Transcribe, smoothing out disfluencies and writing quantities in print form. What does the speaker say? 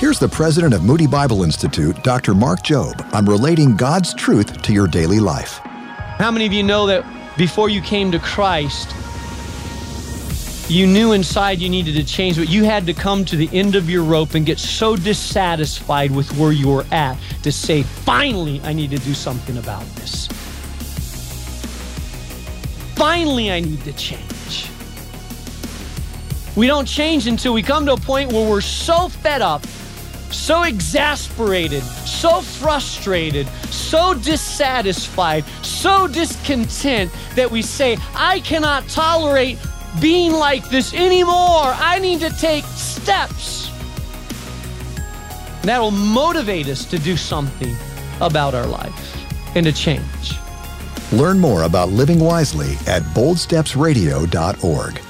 Here's the president of Moody Bible Institute, Dr. Mark Jobe, on relating God's truth to your daily life. How many of you know that before you came to Christ, you knew inside you needed to change, but you had to come to the end of your rope and get so dissatisfied with where you were at to say, finally, I need to do something about this. Finally, I need to change. We don't change until we come to a point where we're so fed up, so exasperated, so frustrated, so dissatisfied, so discontent that we say, I cannot tolerate being like this anymore. I need to take steps. That'll motivate us to do something about our life and to change. Learn more about living wisely at BoldStepsRadio.org.